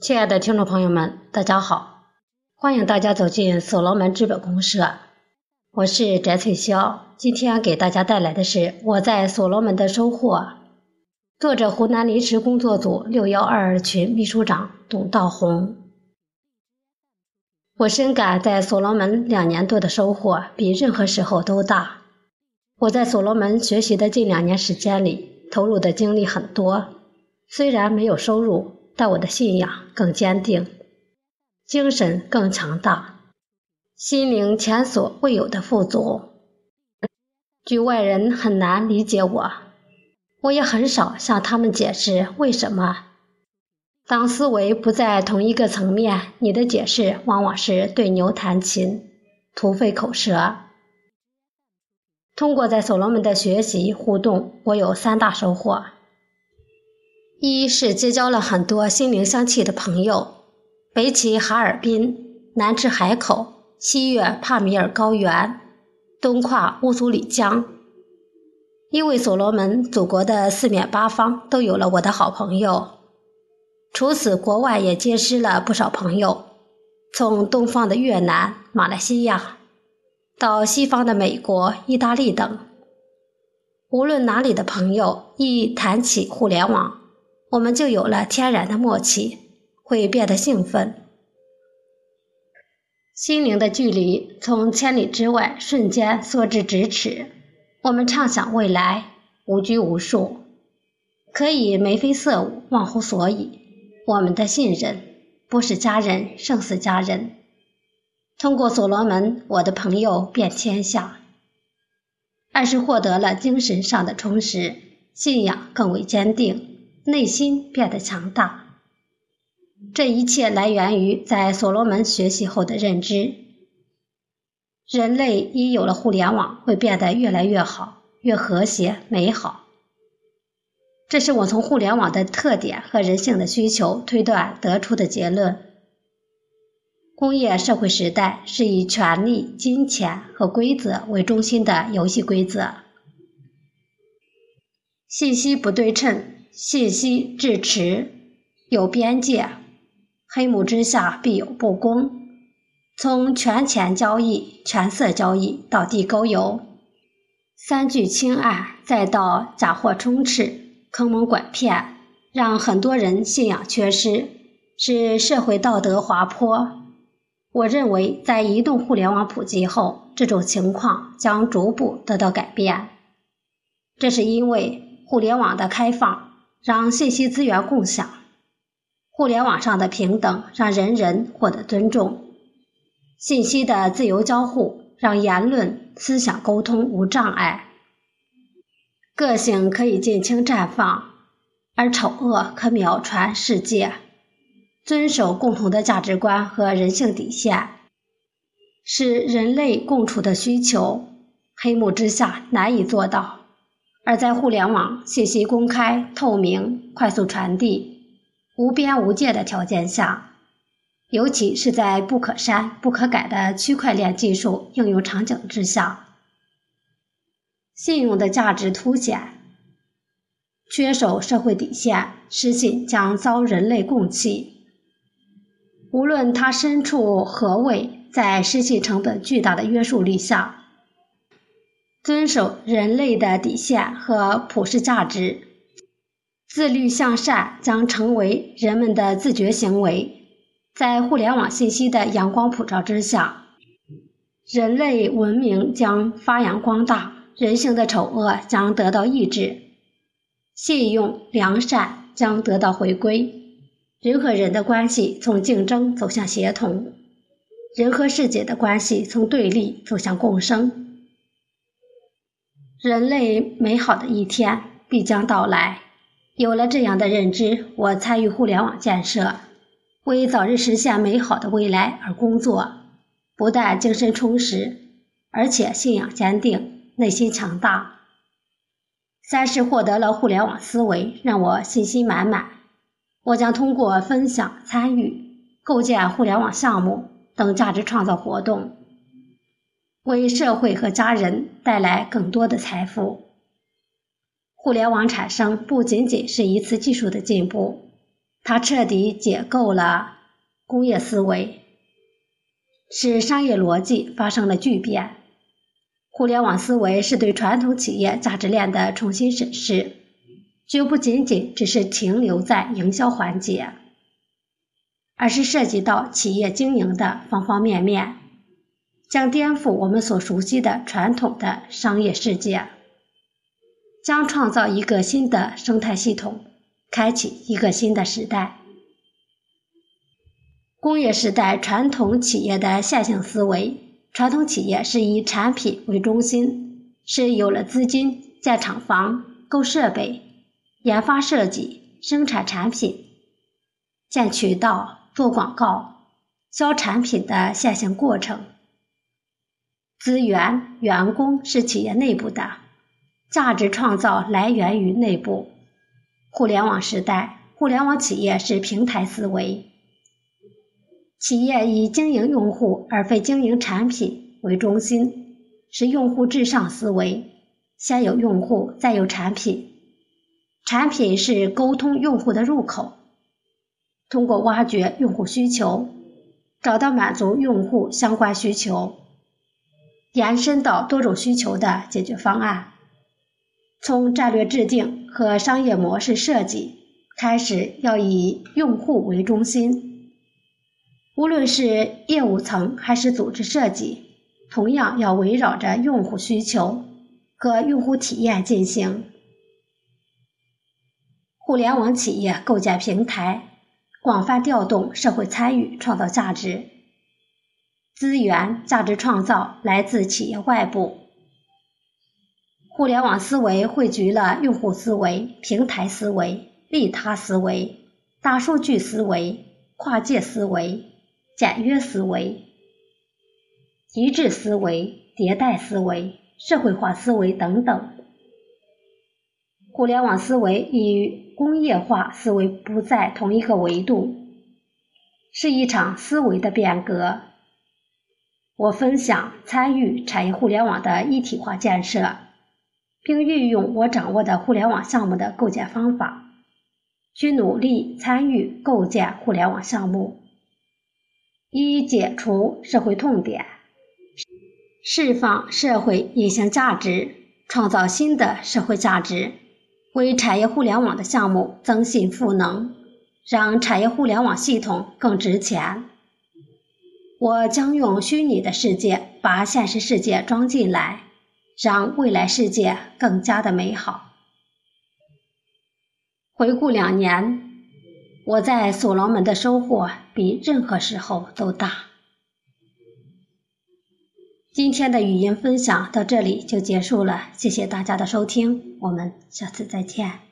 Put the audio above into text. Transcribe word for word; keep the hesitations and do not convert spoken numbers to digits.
亲爱的听众朋友们，大家好，欢迎大家走进所罗门资本公社，我是翟翠霄。今天给大家带来的是我在所罗门的收获，作者湖南临时工作组六一二群秘书长董道红。我深感在所罗门两年多的收获比任何时候都大。我在所罗门学习的近两年时间里，投入的精力很多，虽然没有收入，但我的信仰更坚定，精神更强大，心灵前所未有的富足。局外人很难理解我，我也很少向他们解释为什么。当思维不在同一个层面，你的解释往往是对牛弹琴，徒费口舌。通过在所罗门的学习互动，我有三大收获。一是结交了很多心灵相契的朋友，北起哈尔滨，南至海口，西越帕米尔高原，东跨乌苏里江。因为所罗门，祖国的四面八方都有了我的好朋友，除此国外也结识了不少朋友，从东方的越南、马来西亚到西方的美国、意大利等，无论哪里的朋友一谈起互联网，我们就有了天然的默契，会变得兴奋。心灵的距离从千里之外瞬间缩至咫尺，我们畅想未来，无拘无束，可以眉飞色舞，忘乎所以。我们的信任，不是家人胜似家人。通过所罗门，我的朋友遍天下。二是获得了精神上的充实，信仰更为坚定，内心变得强大。这一切来源于在所罗门学习后的认知。人类一有了互联网，会变得越来越好，越和谐美好。这是我从互联网的特点和人性的需求推断得出的结论。工业社会时代是以权力、金钱和规则为中心的游戏规则。信息不对称，信息滞迟，有边界，黑幕之下必有不公。从权钱交易、权色交易到地沟油，三聚氰胺，再到假货充斥、坑蒙拐骗，让很多人信仰缺失，使社会道德滑坡。我认为在移动互联网普及后，这种情况将逐步得到改变。这是因为互联网的开放让信息资源共享，互联网上的平等让人人获得尊重，信息的自由交互让言论、思想沟通无障碍，个性可以尽情绽放，而丑恶可秒传世界。遵守共同的价值观和人性底线，是人类共处的需求，黑幕之下难以做到。而在互联网，信息公开、透明、快速传递、无边无界的条件下，尤其是在不可删、不可改的区块链技术应用场景之下，信用的价值凸显。缺守社会底线，失信将遭人类共弃。无论它身处何位，在失信成本巨大的约束力下，遵守人类的底线和普世价值，自律向善将成为人们的自觉行为。在互联网信息的阳光普照之下，人类文明将发扬光大，人性的丑恶将得到抑制，信用良善将得到回归，人和人的关系从竞争走向协同，人和世界的关系从对立走向共生。人类美好的一天必将到来。有了这样的认知，我参与互联网建设，为早日实现美好的未来而工作，不但精神充实，而且信仰坚定，内心强大。三是获得了互联网思维，让我信心满满。我将通过分享、参与、构建互联网项目等价值创造活动，为社会和家人带来更多的财富。互联网产生不仅仅是一次技术的进步，它彻底解构了工业思维，使商业逻辑发生了巨变。互联网思维是对传统企业价值链的重新审视，绝不仅仅只是停留在营销环节，而是涉及到企业经营的方方面面，将颠覆我们所熟悉的传统的商业世界，将创造一个新的生态系统，开启一个新的时代。工业时代传统企业的线性思维，传统企业是以产品为中心，是有了资金、建厂房、购设备、研发设计、生产产品、建渠道、做广告、销产品的线性过程。资源、员工是企业内部的，价值创造来源于内部。互联网时代，互联网企业是平台思维，企业以经营用户而非经营产品为中心，是用户至上思维，先有用户再有产品，产品是沟通用户的入口，通过挖掘用户需求，找到满足用户相关需求，延伸到多种需求的解决方案，从战略制定和商业模式设计开始，要以用户为中心。无论是业务层还是组织设计，同样要围绕着用户需求和用户体验进行。互联网企业构建平台，广泛调动社会参与，创造价值。资源、价值创造来自企业外部。互联网思维汇聚了用户思维、平台思维、利他思维、大数据思维、跨界思维、简约思维、一致思维、迭代思维、社会化思维等等。互联网思维与工业化思维不在同一个维度，是一场思维的变革。我分享参与产业互联网的一体化建设，并运用我掌握的互联网项目的构建方法，去努力参与构建互联网项目，一、解除社会痛点，释放社会隐形价值，创造新的社会价值，为产业互联网的项目增信赋能，让产业互联网系统更值钱。我将用虚拟的世界把现实世界装进来，让未来世界更加的美好。回顾两年，我在所罗门的收获比任何时候都大。今天的语音分享到这里就结束了，谢谢大家的收听，我们下次再见。